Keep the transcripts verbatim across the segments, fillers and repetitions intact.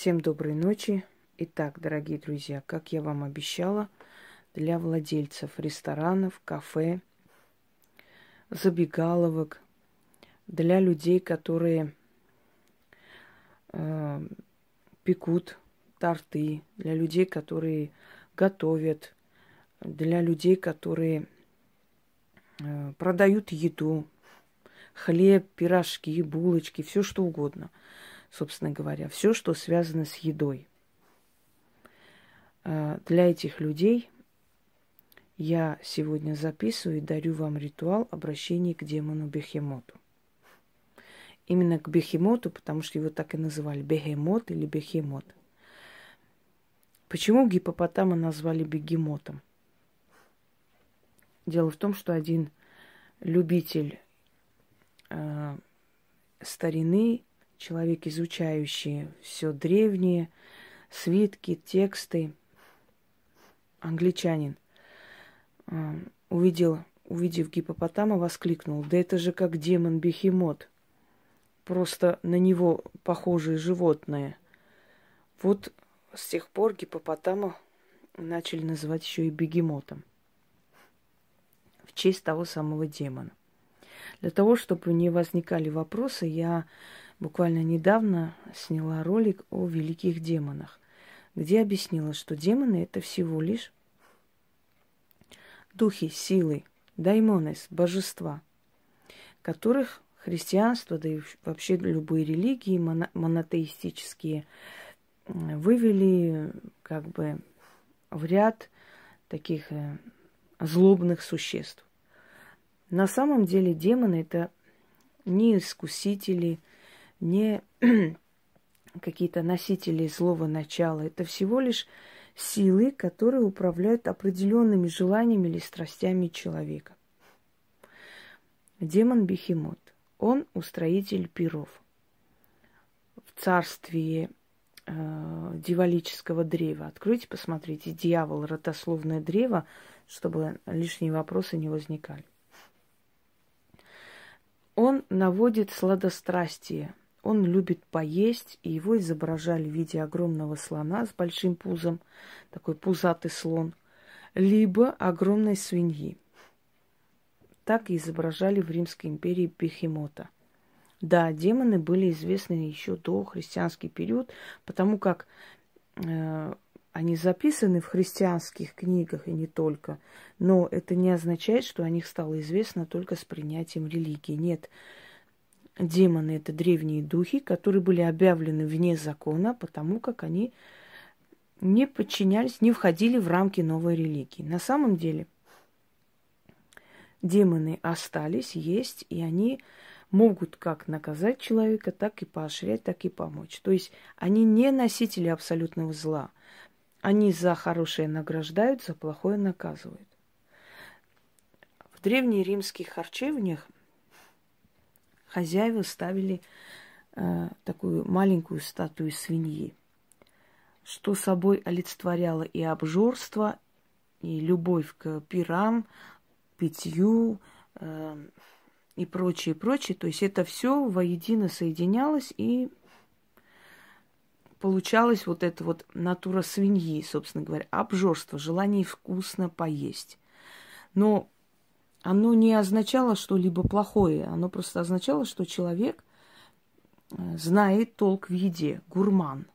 Всем доброй ночи. Итак, дорогие друзья, как я вам обещала, для владельцев ресторанов, кафе, забегаловок, для людей, которые э, пекут торты, для людей, которые готовят, для людей, которые э, продают еду, хлеб, пирожки, булочки, все что угодно, собственно говоря, все, что связано с едой. Э, для этих людей я сегодня записываю и дарю вам ритуал обращения к демону Бехемоту. Именно к Бехемоту, потому что его так и называли Бехемот или Бехемот. Почему гипопотама назвали бегемотом? Дело в том, что один любитель э, старины, человек, изучающий все древние, свитки, тексты, англичанин, э, увидел, увидев гипопотама, воскликнул: «Да это же как демон Бехемот! Просто на него похожие животные». Вот с тех пор гипопотама начали называть еще и бегемотом в честь того самого демона. Для того, чтобы не возникали вопросы, я буквально недавно сняла ролик о великих демонах, где объяснила, что демоны — это всего лишь духи, силы, даймонес, божества, которых христианство, да и вообще любые религии моно- монотеистические вывели как бы в ряд таких злобных существ. На самом деле демоны — это не искусители, не какие-то носители злого начала. Это всего лишь силы, которые управляют определенными желаниями или страстями человека. Демон Бехемот. Он устроитель пиров в царстве э, дьяволического древа. Откройте, посмотрите, дьявол, родословное древо, чтобы лишние вопросы не возникали. Он наводит сладострастие, он любит поесть, и его изображали в виде огромного слона с большим пузом, такой пузатый слон, либо огромной свиньи. Так и изображали в Римской империи Бехемота. Да, демоны были известны еще до христианский период, потому как э, они записаны в христианских книгах и не только. Но это не означает, что о них стало известно только с принятием религии. Нет, демоны — это древние духи, которые были объявлены вне закона, потому как они не подчинялись, не входили в рамки новой религии. На самом деле демоны остались, есть, и они могут как наказать человека, так и поощрять, так и помочь. То есть они не носители абсолютного зла. Они за хорошее награждают, за плохое наказывают. В древнеримских харчевнях хозяева ставили э, такую маленькую статую свиньи, что собой олицетворяло и обжорство, и любовь к пирам, питью э, и прочее, прочее. То есть это все воедино соединялось, и получалась вот эта вот натура свиньи, собственно говоря, обжорство, желание вкусно поесть. Но оно не означало что-либо плохое, оно просто означало, что человек знает толк в еде, гурман.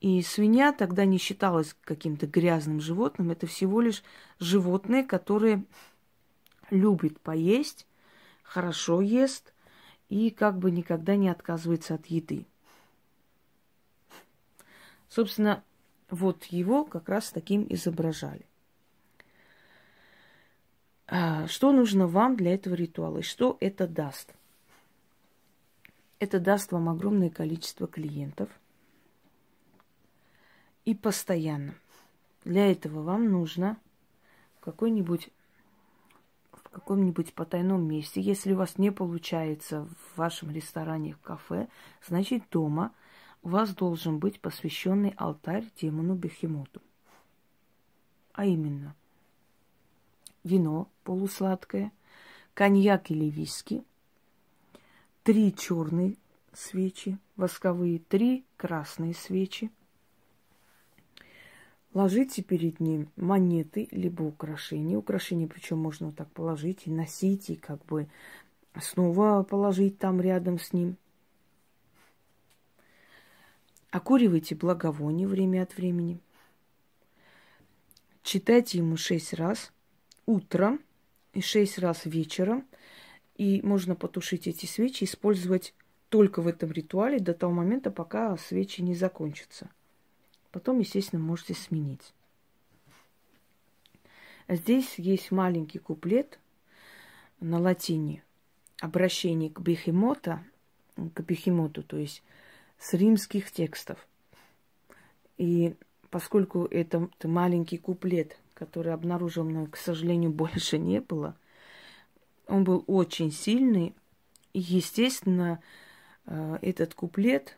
И свинья тогда не считалась каким-то грязным животным. Это всего лишь животное, которое любит поесть, хорошо ест и как бы никогда не отказывается от еды. Собственно, вот его как раз таким изображали. Что нужно вам для этого ритуала и что это даст? Это даст вам огромное количество клиентов. И постоянно. Для этого вам нужно в какой-нибудь, в каком-нибудь потайном месте. Если у вас не получается в вашем ресторане, в кафе, значит дома у вас должен быть посвященный алтарь демону Бехемоту. А именно вино полусладкое, коньяк или виски, три черные свечи, восковые три красные свечи. Ложите перед ним монеты, либо украшения. Украшения причем можно вот так положить и носить, и как бы снова положить там рядом с ним. Окуривайте благовоние время от времени. Читайте ему шесть раз утром и шесть раз вечером. И можно потушить эти свечи, использовать только в этом ритуале до того момента, пока свечи не закончатся. Потом, естественно, можете сменить. Здесь есть маленький куплет на латине. Обращение к Бехемота, к Бехемоту, то есть с римских текстов. И поскольку это маленький куплет, который обнаружил мной, к сожалению, больше не было, он был очень сильный. И, естественно, этот куплет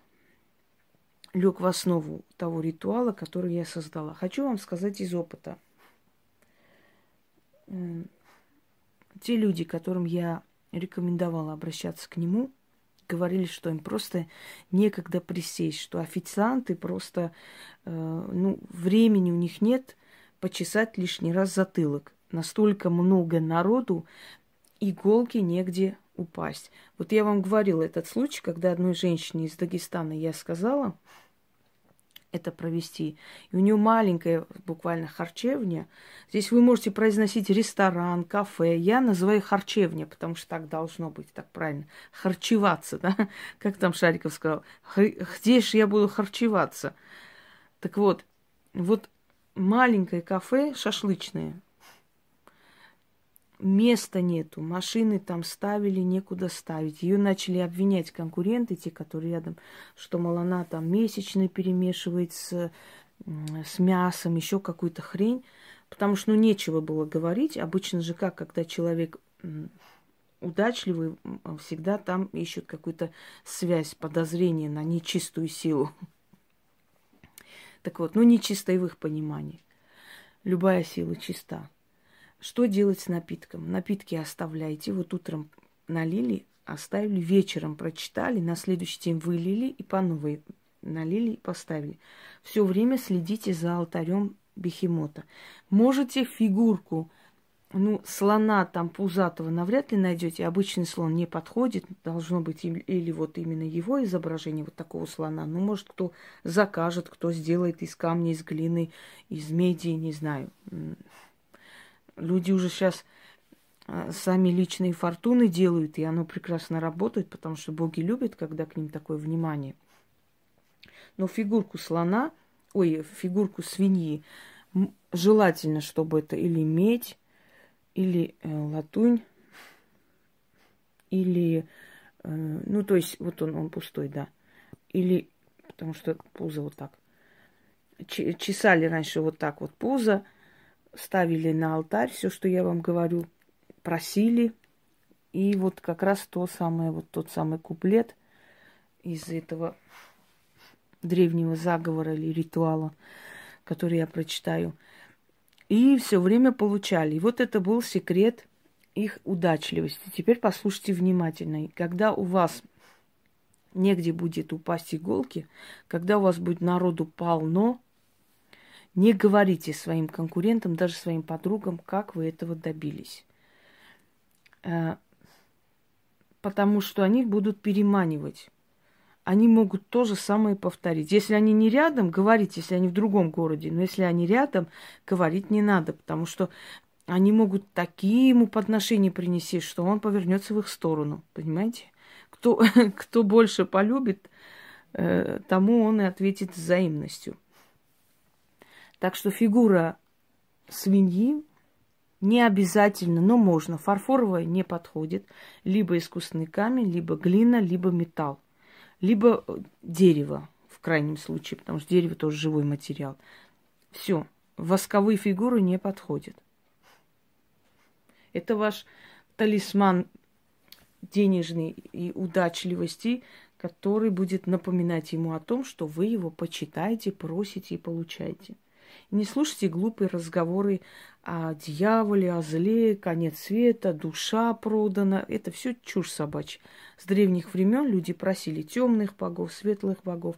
лег в основу того ритуала, который я создала. Хочу вам сказать из опыта. Те люди, которым я рекомендовала обращаться к нему, говорили, что им просто некогда присесть, что официанты просто, ну, времени у них нет почесать лишний раз затылок. Настолько много народу, иголки негде упасть. Вот я вам говорила этот случай, когда одной женщине из Дагестана я сказала это провести. И у нее маленькая буквально харчевня. Здесь вы можете произносить ресторан, кафе. Я называю харчевня, потому что так должно быть, так правильно. Харчеваться, да? Как там Шариков сказал? Где же я буду харчеваться? Так вот, вот маленькое кафе шашлычное. Места нету, машины там ставили, некуда ставить. Ее начали обвинять конкуренты, те, которые рядом, что, мол, она там месячные перемешивает с, с мясом, еще какую-то хрень. Потому что, ну, нечего было говорить. Обычно же как, когда человек удачливый, всегда там ищут какую-то связь, подозрение на нечистую силу. Так вот, ну, нечистая в их понимании. Любая сила чиста. Что делать с напитком? Напитки оставляйте. Вот утром налили, оставили, вечером прочитали, на следующий день вылили и по новой налили и поставили. Все время следите за алтарем Бехемота. Можете фигурку, ну, слона там пузатого навряд ли найдете. Обычный слон не подходит. Должно быть или вот именно его изображение, вот такого слона. Ну, может, кто закажет, кто сделает из камня, из глины, из меди, не знаю. Люди уже сейчас сами личные фортуны делают, и оно прекрасно работает, потому что боги любят, когда к ним такое внимание. Но фигурку слона, ой, фигурку свиньи, желательно, чтобы это или медь, или э, латунь, или, э, ну, то есть, вот он, он пустой, да, или, потому что пузо вот так. Ч- чесали раньше вот так вот пузо, ставили на алтарь, все, что я вам говорю, просили. И вот как раз то самое, вот тот самый куплет из этого древнего заговора или ритуала, который я прочитаю. И все время получали. И вот это был секрет их удачливости. Теперь послушайте внимательно. И когда у вас негде будет упасть иголки, когда у вас будет народу полно, не говорите своим конкурентам, даже своим подругам, как вы этого добились. Потому что они будут переманивать. Они могут то же самое повторить. Если они не рядом, говорить, если они в другом городе. Но если они рядом, говорить не надо. Потому что они могут такие ему подношения принести, что он повернется в их сторону. Понимаете? Кто, кто больше полюбит, тому он и ответит взаимностью. Так что фигура свиньи не обязательно, но можно. Фарфоровая не подходит. Либо искусственный камень, либо глина, либо металл. Либо дерево, в крайнем случае, потому что дерево тоже живой материал. Все, восковые фигуры не подходят. Это ваш талисман денежной и удачливости, который будет напоминать ему о том, что вы его почитаете, просите и получаете. Не слушайте глупые разговоры о дьяволе, о зле, конец света, душа продана. Это все чушь собачья. С древних времен люди просили темных богов, светлых богов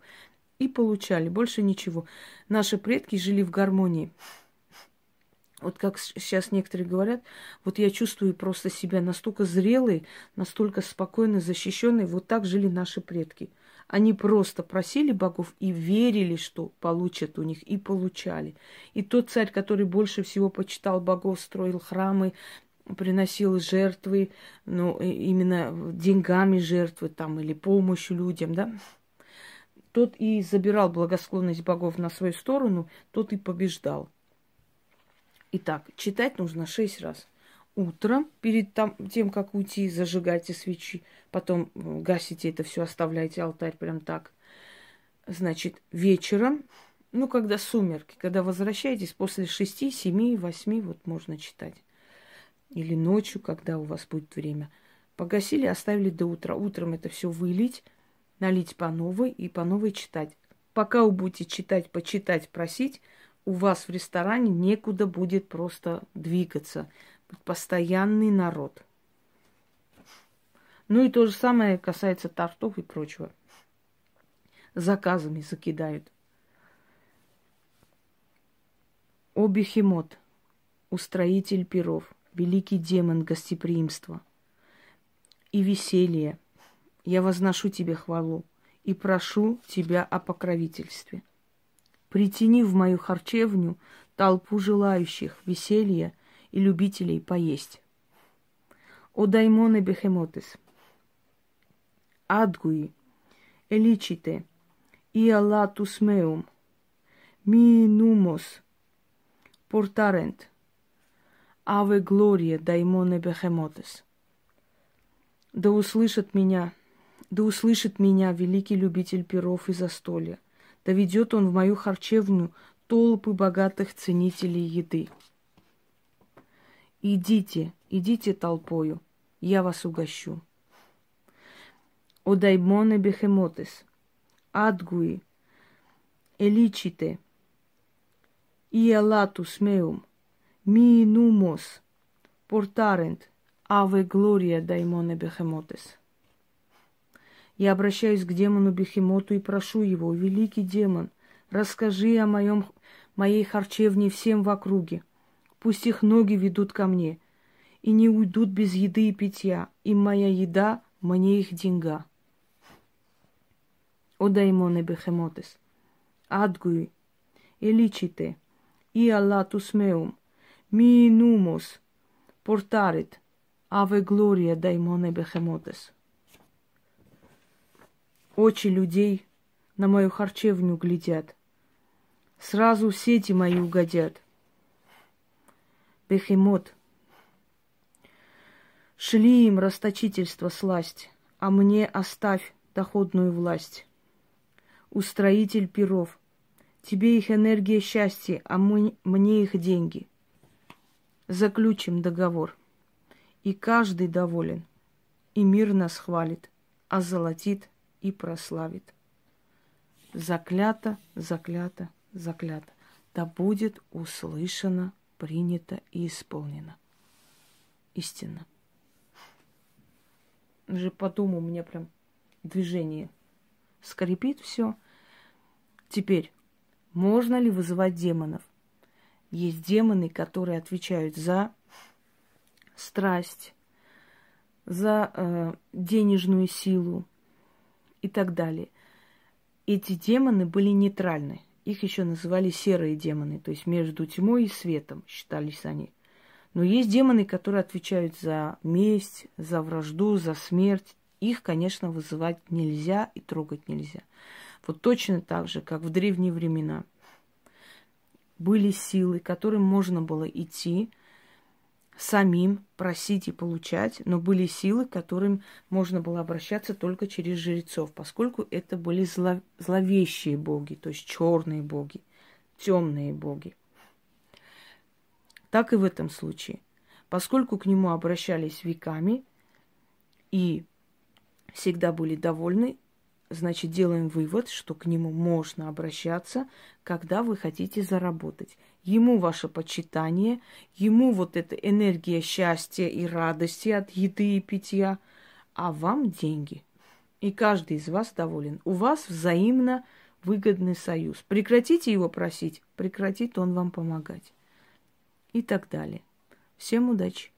и получали больше ничего. Наши предки жили в гармонии. Вот как сейчас некоторые говорят, вот я чувствую просто себя настолько зрелой, настолько спокойной, защищенной. Вот так жили наши предки. Они просто просили богов и верили, что получат у них, и получали. И тот царь, который больше всего почитал богов, строил храмы, приносил жертвы, ну, именно деньгами жертвы там, или помощью людям, да, тот и забирал благосклонность богов на свою сторону, тот и побеждал. Итак, читать нужно шесть раз. Утром, перед тем, как уйти, зажигайте свечи, потом гасите это все, оставляйте алтарь прям так. Значит, вечером, ну, когда сумерки, когда возвращаетесь, после шести, семи, восьми, вот можно читать. Или ночью, когда у вас будет время. Погасили, оставили до утра. Утром это все вылить, налить по новой и по новой читать. Пока вы будете читать, почитать, просить, у вас в ресторане некуда будет просто двигаться. Постоянный народ. Ну и то же самое касается тортов и прочего. Заказами закидают. О Бехемот, устроитель пиров, великий демон гостеприимства и веселья, я возношу тебе хвалу и прошу тебя о покровительстве. Притяни в мою харчевню толпу желающих веселья и любителей поесть. О Даймонэ Бехемотес, адгуи, эличите, иалатус меум, минумос, портарент, аве глория Даймонэ Бехемотес. Да услышит меня, да услышит меня великий любитель пиров и застолья, да ведет он в мою харчевню толпы богатых ценителей еды. Идите, идите толпою, я вас угощу. О Даймонэ Бехемотес, адгуи, эличите, иалатус меум, минумос, портарент, аве глория Даймонэ Бехемотес. Я обращаюсь к демону Бехемоту и прошу его, великий демон, расскажи о моем, моей харчевне всем в округе. Пусть их ноги ведут ко мне, и не уйдут без еды и питья, и моя еда, мне их деньга. О Даймонэ Бехемотес, адгуи, эличите, иалатус меум, минумос, портарит, аве глория Даймонэ Бехемотес. Очи людей на мою харчевню глядят, сразу в сети мои угодят. Бехемот, шли им расточительство сласть, а мне оставь доходную власть. Устроитель пиров, тебе их энергия счастья, а мы, мне их деньги. Заключим договор, и каждый доволен, и мир нас хвалит, озолотит и прославит. Заклято, заклято, заклято, да будет услышано, принято и исполнено. Истинно. Уже по дому у меня прям движение скрипит все. Теперь, можно ли вызывать демонов? Есть демоны, которые отвечают за страсть, за э, денежную силу и так далее. Эти демоны были нейтральны. Их еще называли серые демоны, то есть между тьмой и светом считались они. Но есть демоны, которые отвечают за месть, за вражду, за смерть. Их, конечно, вызывать нельзя и трогать нельзя. Вот точно так же, как в древние времена. Были силы, к которым можно было идти самим, просить и получать, но были силы, к которым можно было обращаться только через жрецов, поскольку это были зло, зловещие боги, то есть черные боги, темные боги. Так и в этом случае. Поскольку к нему обращались веками и всегда были довольны, Значит, делаем вывод, что к нему можно обращаться, когда вы хотите заработать. Ему ваше почитание, ему вот эта энергия счастья и радости от еды и питья, а вам деньги. И каждый из вас доволен. У вас взаимно выгодный союз. Прекратите его просить, прекратит он вам помогать. И так далее. Всем удачи!